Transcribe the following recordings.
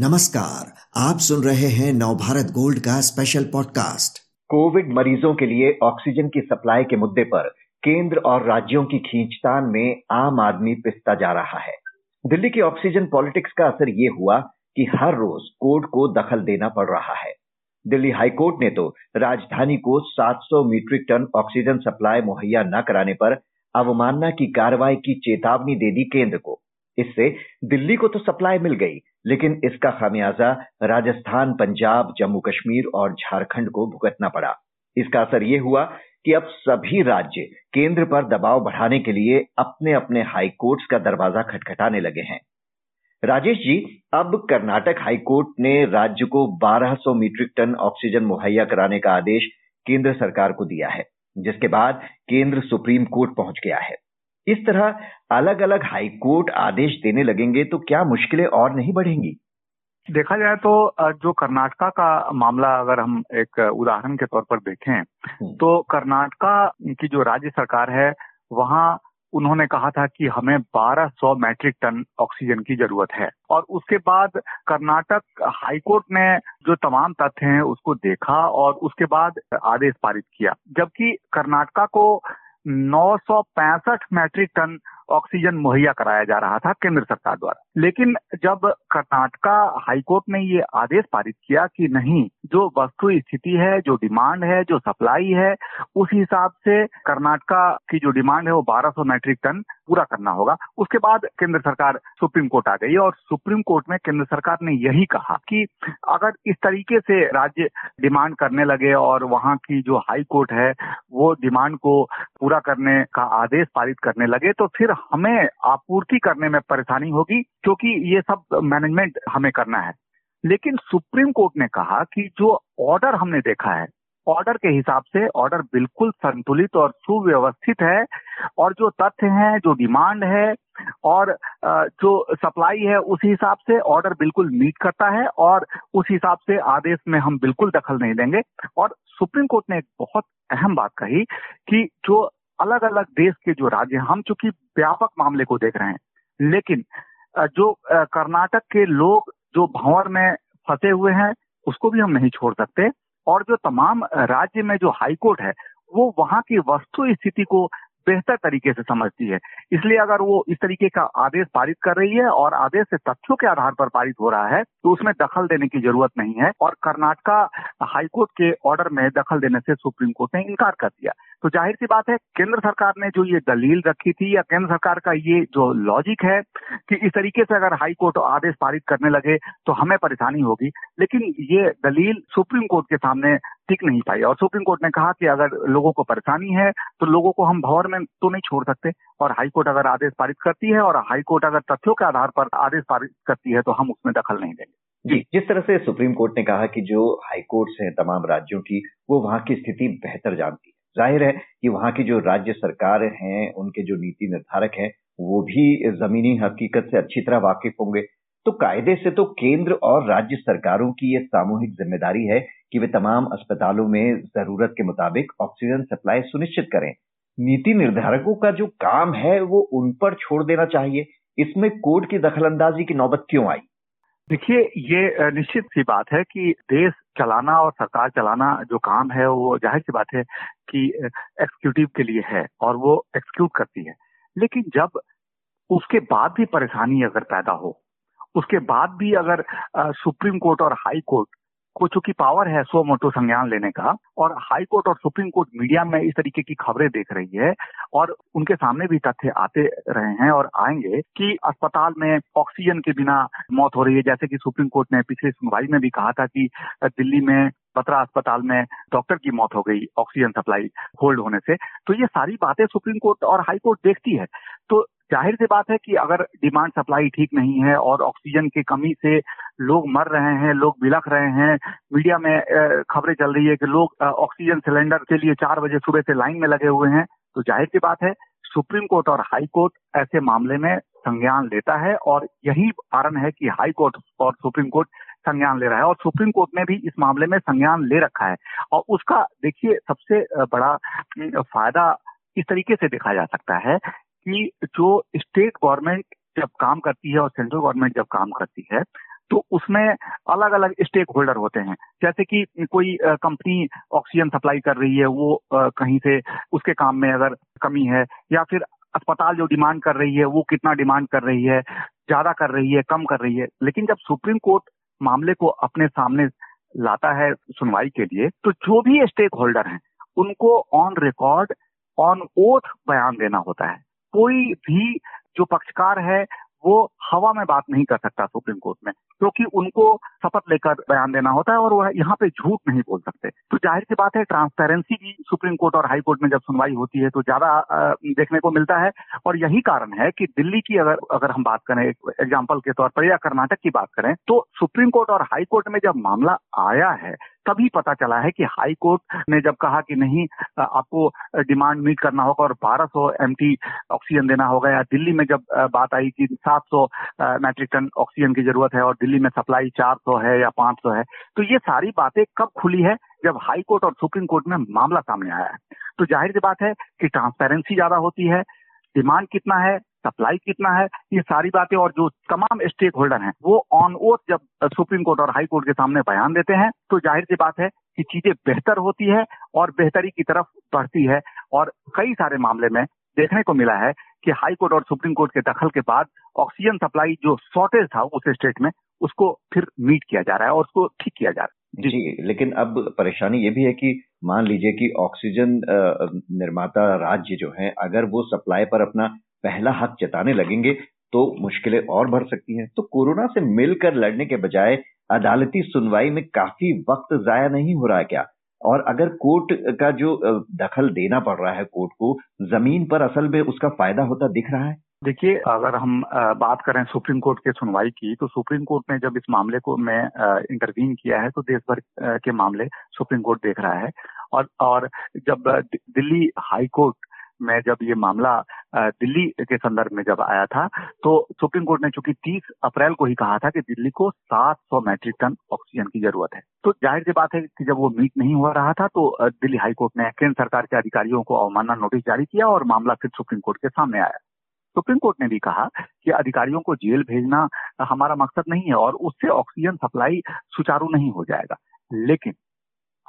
नमस्कार, आप सुन रहे हैं नवभारत गोल्ड का स्पेशल पॉडकास्ट। कोविड मरीजों के लिए ऑक्सीजन की सप्लाई के मुद्दे पर केंद्र और राज्यों की खींचतान में आम आदमी पिसता जा रहा है। दिल्ली की ऑक्सीजन पॉलिटिक्स का असर ये हुआ कि हर रोज कोर्ट को दखल देना पड़ रहा है। दिल्ली हाईकोर्ट ने तो राजधानी को 700 मीट्रिक टन ऑक्सीजन सप्लाई मुहैया न कराने पर अवमानना की कार्रवाई की चेतावनी दे दी केंद्र को। इससे दिल्ली को तो सप्लाई मिल गई, लेकिन इसका खामियाजा राजस्थान, पंजाब, जम्मू कश्मीर और झारखंड को भुगतना पड़ा। इसका असर ये हुआ कि अब सभी राज्य केंद्र पर दबाव बढ़ाने के लिए अपने अपने हाई कोर्ट्स का दरवाजा खटखटाने लगे हैं। राजेश जी, अब कर्नाटक हाईकोर्ट ने राज्य को 1200 मीट्रिक टन ऑक्सीजन मुहैया कराने का आदेश केंद्र सरकार को दिया है, जिसके बाद केंद्र सुप्रीम कोर्ट पहुंच गया है। इस तरह अलग अलग हाईकोर्ट आदेश देने लगेंगे तो क्या मुश्किलें और नहीं बढ़ेंगी? देखा जाए तो जो कर्नाटका का मामला अगर हम एक उदाहरण के तौर पर देखें तो कर्नाटका की जो राज्य सरकार है, वहाँ उन्होंने कहा था कि हमें 1200 मैट्रिक टन ऑक्सीजन की जरूरत है, और उसके बाद कर्नाटक हाईकोर्ट ने जो तमाम तथ्य हैं उसको देखा और उसके बाद आदेश पारित किया, जबकि कर्नाटका को 965 मैट्रिक टन ऑक्सीजन मुहैया कराया जा रहा था केंद्र सरकार द्वारा। लेकिन जब कर्नाटका हाईकोर्ट ने ये आदेश पारित किया कि नहीं, जो वस्तु स्थिति है, जो डिमांड है, जो सप्लाई है, उस हिसाब से कर्नाटका की जो डिमांड है वो 1200 मैट्रिक टन पूरा करना होगा, उसके बाद केंद्र सरकार सुप्रीम कोर्ट आ गई और सुप्रीम कोर्ट में केंद्र सरकार ने यही कहा कि अगर इस तरीके से राज्य डिमांड करने लगे और वहाँ की जो हाई कोर्ट है वो डिमांड को पूरा करने का आदेश पारित करने लगे तो फिर हमें आपूर्ति करने में परेशानी होगी, क्योंकि ये सब मैनेजमेंट हमें करना है। लेकिन सुप्रीम कोर्ट ने कहा कि जो ऑर्डर हमने देखा है, ऑर्डर के हिसाब से ऑर्डर बिल्कुल संतुलित और सुव्यवस्थित है, और जो तथ्य हैं, जो डिमांड है और जो सप्लाई है, उस हिसाब से ऑर्डर बिल्कुल मीट करता है और उस हिसाब से आदेश में हम बिल्कुल दखल नहीं देंगे। और सुप्रीम कोर्ट ने एक बहुत अहम बात कही कि जो अलग अलग देश के जो राज्य, हम चूंकि व्यापक मामले को देख रहे हैं, लेकिन जो कर्नाटक के लोग जो भंवर में फंसे हुए हैं उसको भी हम नहीं छोड़ सकते, और जो तमाम राज्य में जो हाईकोर्ट है वो वहाँ की वस्तु स्थिति को बेहतर तरीके से समझती है। इसलिए अगर वो इस तरीके का आदेश पारित कर रही है और आदेश से तथ्यों के आधार पर पारित हो रहा है तो उसमें दखल देने की जरूरत नहीं है, और कर्नाटका हाईकोर्ट के ऑर्डर में दखल देने से सुप्रीम कोर्ट ने इनकार कर दिया। तो जाहिर सी बात है, केंद्र सरकार ने जो ये दलील रखी थी या केंद्र सरकार का ये जो लॉजिक है कि इस तरीके से अगर हाई कोर्ट आदेश पारित करने लगे तो हमें परेशानी होगी, लेकिन ये दलील सुप्रीम कोर्ट के सामने टिक नहीं पाई, और सुप्रीम कोर्ट ने कहा कि अगर लोगों को परेशानी है तो लोगों को हम भंवर में तो नहीं छोड़ सकते, और हाईकोर्ट अगर आदेश पारित करती है और हाईकोर्ट अगर तथ्यों के आधार पर आदेश पारित करती है तो हम उसमें दखल नहीं देंगे। जी, जिस तरह से सुप्रीम कोर्ट ने कहा कि जो हाईकोर्ट्स हैं तमाम राज्यों की, वो वहाँ की स्थिति बेहतर जानती है। जाहिर है कि वहाँ की जो राज्य सरकार हैं, उनके जो नीति निर्धारक हैं, वो भी जमीनी हकीकत से अच्छी तरह वाकिफ होंगे। तो कायदे से तो केंद्र और राज्य सरकारों की ये सामूहिक जिम्मेदारी है कि वे तमाम अस्पतालों में जरूरत के मुताबिक ऑक्सीजन सप्लाई सुनिश्चित करें। नीति निर्धारकों का जो काम है वो उन पर छोड़ देना चाहिए। इसमें कोर्ट की दखलंदाजी की नौबत क्यों आई? देखिए, ये निश्चित सी बात है कि देश चलाना और सरकार चलाना जो काम है वो जाहिर सी बात है कि एक्सिक्यूटिव के लिए है और वो एक्सिक्यूट करती है, लेकिन जब उसके बाद भी परेशानी अगर पैदा हो, उसके बाद भी अगर सुप्रीम कोर्ट और हाई कोर्ट को चूंकि पावर है सो मोटो संज्ञान लेने का, और हाई कोर्ट और सुप्रीम कोर्ट मीडिया में इस तरीके की खबरें देख रही है और उनके सामने भी तथ्य आते रहे हैं और आएंगे कि अस्पताल में ऑक्सीजन के बिना मौत हो रही है, जैसे कि सुप्रीम कोर्ट ने पिछली सुनवाई में भी कहा था कि दिल्ली में बत्रा अस्पताल में डॉक्टर की मौत हो गई ऑक्सीजन सप्लाई होल्ड होने से। तो ये सारी बातें सुप्रीम कोर्ट और हाई कोर्ट देखती है। तो जाहिर सी बात है कि अगर डिमांड सप्लाई ठीक नहीं है और ऑक्सीजन की कमी से लोग मर रहे हैं, लोग बिलख रहे हैं, मीडिया में खबरें चल रही है कि लोग ऑक्सीजन सिलेंडर के लिए 4 बजे सुबह से लाइन में लगे हुए हैं, तो जाहिर सी बात है सुप्रीम कोर्ट और हाई कोर्ट ऐसे मामले में संज्ञान लेता है, और यही कारण है कि हाई कोर्ट और सुप्रीम कोर्ट संज्ञान ले रहा है, और सुप्रीम कोर्ट ने भी इस मामले में संज्ञान ले रखा है। और उसका देखिए सबसे बड़ा फायदा इस तरीके से देखा जा सकता है कि जो स्टेट गवर्नमेंट जब काम करती है और सेंट्रल गवर्नमेंट जब काम करती है तो उसमें अलग अलग स्टेक होल्डर होते हैं, जैसे कि कोई कंपनी ऑक्सीजन सप्लाई कर रही है, वो कहीं से उसके काम में अगर कमी है, या फिर अस्पताल जो डिमांड कर रही है वो कितना डिमांड कर रही है, ज्यादा कर रही है, कम कर रही है। लेकिन जब सुप्रीम कोर्ट मामले को अपने सामने लाता है सुनवाई के लिए, तो जो भी स्टेक होल्डर हैं उनको ऑन रिकॉर्ड, ऑन ओथ बयान देना होता है। कोई भी जो पक्षकार है वो हवा में बात नहीं कर सकता सुप्रीम कोर्ट में, क्योंकि उनको शपथ लेकर बयान देना होता है और वो यहाँ पे झूठ नहीं बोल सकते। तो जाहिर सी बात है, ट्रांसपेरेंसी भी सुप्रीम कोर्ट और हाई कोर्ट में जब सुनवाई होती है तो ज्यादा देखने को मिलता है। और यही कारण है कि दिल्ली की अगर हम बात करें एग्जाम्पल के तौर पर, या कर्नाटक की बात करें, तो सुप्रीम कोर्ट और हाई कोर्ट में जब मामला आया है तभी पता चला है कि हाई कोर्ट ने जब कहा कि नहीं, आपको डिमांड मीट करना होगा और 1200 MT ऑक्सीजन देना होगा, या दिल्ली में जब बात आई कि 700 मैट्रिक टन ऑक्सीजन की जरूरत है और दिल्ली में सप्लाई 400 है या 500 है, तो ये सारी बातें कब खुली है? जब हाई कोर्ट और सुप्रीम कोर्ट में मामला सामने आया है। तो जाहिर सी बात है कि ट्रांसपेरेंसी ज्यादा होती है, डिमांड कितना है, सप्लाई कितना है, ये सारी बातें, और जो तमाम स्टेक होल्डर हैं वो ऑन ओथ जब सुप्रीम कोर्ट और हाई कोर्ट के सामने बयान देते हैं, तो जाहिर सी बात है कि चीजें बेहतर होती है और बेहतरी की तरफ बढ़ती है। और कई सारे मामले में देखने को मिला है कि हाई कोर्ट और सुप्रीम कोर्ट के दखल के बाद ऑक्सीजन सप्लाई जो शॉर्टेज था उस स्टेट में, उसको फिर मीट किया जा रहा है और उसको ठीक किया जा रहा है। जी, लेकिन अब परेशानी ये भी है कि मान लीजिए कि ऑक्सीजन निर्माता राज्य जो है, अगर वो सप्लाई पर अपना पहला हक जताने लगेंगे तो मुश्किलें और बढ़ सकती हैं। तो कोरोना से मिलकर लड़ने के बजाय अदालती सुनवाई में काफी वक्त जाया नहीं हो रहा क्या? और अगर कोर्ट का जो दखल देना पड़ रहा है, कोर्ट को जमीन पर असल में उसका फायदा होता दिख रहा है? देखिए, अगर हम बात करें सुप्रीम कोर्ट के सुनवाई की, तो सुप्रीम कोर्ट ने जब इस मामले को में इंटरवीन किया है तो देश भर के मामले सुप्रीम कोर्ट देख रहा है। और जब दिल्ली हाई कोर्ट में जब ये मामला दिल्ली के संदर्भ में जब आया था, तो सुप्रीम कोर्ट ने चूंकि 30 अप्रैल को ही कहा था कि दिल्ली को 700 मैट्रिक टन ऑक्सीजन की जरूरत है, तो जाहिर सी बात है कि जब वो मीट नहीं हो रहा था तो दिल्ली हाई कोर्ट ने केंद्र सरकार के अधिकारियों को अवमानना नोटिस जारी किया और मामला फिर सुप्रीम कोर्ट के सामने आया। सुप्रीम कोर्ट ने भी कहा कि अधिकारियों को जेल भेजना हमारा मकसद नहीं है और उससे ऑक्सीजन सप्लाई सुचारू नहीं हो जाएगा, लेकिन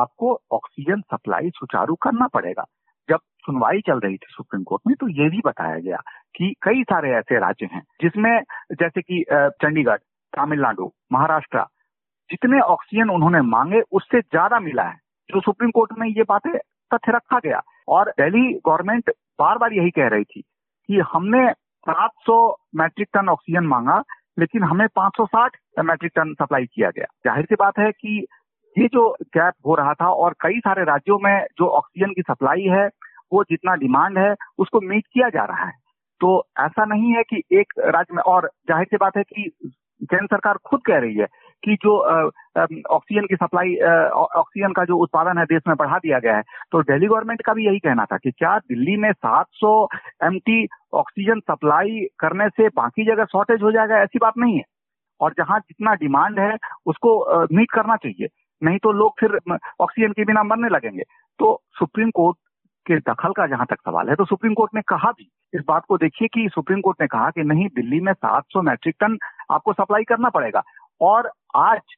आपको ऑक्सीजन सप्लाई सुचारू करना पड़ेगा। जब सुनवाई चल रही थी सुप्रीम कोर्ट में, तो ये भी बताया गया कि कई सारे ऐसे राज्य हैं जिसमें, जैसे कि चंडीगढ़, तमिलनाडु, महाराष्ट्र, जितने ऑक्सीजन उन्होंने मांगे उससे ज्यादा मिला है, जो सुप्रीम कोर्ट में ये बातें तथ्य रखा गया। और दिल्ली गवर्नमेंट बार बार यही कह रही थी कि हमने 700 मैट्रिक टन ऑक्सीजन मांगा, लेकिन हमें 560 मैट्रिक टन सप्लाई किया गया। जाहिर सी बात है कि ये जो गैप हो रहा था, और कई सारे राज्यों में जो ऑक्सीजन की सप्लाई है वो जितना डिमांड है उसको मीट किया जा रहा है, तो ऐसा नहीं है कि एक राज्य में। और जाहिर सी बात है कि केंद्र सरकार खुद कह रही है कि जो ऑक्सीजन की सप्लाई, ऑक्सीजन का जो उत्पादन है देश में बढ़ा दिया गया है, तो दिल्ली गवर्नमेंट का भी यही कहना था कि क्या दिल्ली में 700 MT ऑक्सीजन सप्लाई करने से बाकी जगह शॉर्टेज हो जाएगा? ऐसी बात नहीं है, और जहां जितना डिमांड है उसको मीट करना चाहिए, नहीं तो लोग फिर ऑक्सीजन के बिना मरने लगेंगे। तो सुप्रीम कोर्ट के दखल का जहां तक सवाल है, तो सुप्रीम कोर्ट ने कहा भी इस बात को, देखिए कि सुप्रीम कोर्ट ने कहा कि नहीं, दिल्ली में 700 मैट्रिक टन आपको सप्लाई करना पड़ेगा। और आज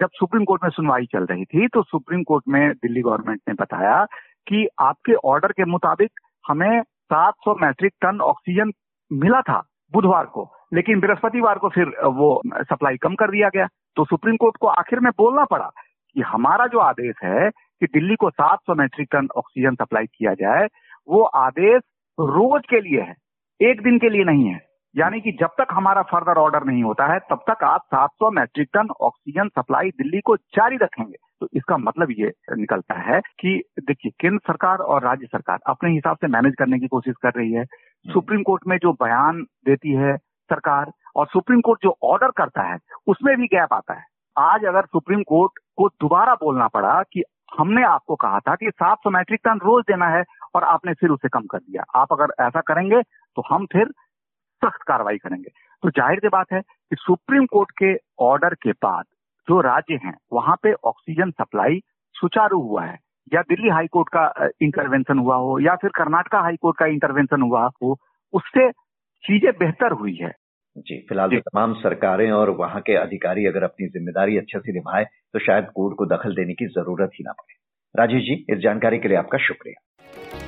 जब सुप्रीम कोर्ट में सुनवाई चल रही थी, तो सुप्रीम कोर्ट में दिल्ली गवर्नमेंट ने बताया कि आपके ऑर्डर के मुताबिक हमें 700 मैट्रिक टन ऑक्सीजन मिला था बुधवार को, लेकिन बृहस्पतिवार को फिर वो सप्लाई कम कर दिया गया। तो सुप्रीम कोर्ट को आखिर में बोलना पड़ा कि हमारा जो आदेश है कि दिल्ली को 700 मैट्रिक टन ऑक्सीजन सप्लाई किया जाए, वो आदेश रोज के लिए है, एक दिन के लिए नहीं है। यानी कि जब तक हमारा फर्दर ऑर्डर नहीं होता है, तब तक आप 700 metric ton oxygen supply Delhi को जारी रखेंगे। तो इसका मतलब ये निकलता है कि देखिए, केंद्र सरकार और राज्य सरकार अपने हिसाब से मैनेज करने की कोशिश कर रही है। सुप्रीम कोर्ट में जो बयान देती है सरकार, और सुप्रीम कोर्ट जो ऑर्डर करता है, उसमें भी गैप आता है। आज अगर सुप्रीम कोर्ट को दोबारा बोलना पड़ा कि हमने आपको कहा था कि 700 मैट्रिक टन रोज देना है और आपने फिर उसे कम कर दिया, आप अगर ऐसा करेंगे तो हम फिर सख्त कार्रवाई करेंगे। तो जाहिर सी बात है कि सुप्रीम कोर्ट के ऑर्डर के बाद जो राज्य हैं वहां पे ऑक्सीजन सप्लाई सुचारू हुआ है, या दिल्ली हाई कोर्ट का इंटरवेंशन हुआ हो, या फिर कर्नाटका हाई कोर्ट का इंटरवेंशन हुआ हो, उससे चीजें बेहतर हुई है। जी, फिलहाल तो तमाम सरकारें और वहां के अधिकारी अगर अपनी जिम्मेदारी अच्छे से निभाए तो शायद कोर्ट को दखल देने की जरूरत ही ना पड़े। राजीव जी, इस जानकारी के लिए आपका शुक्रिया।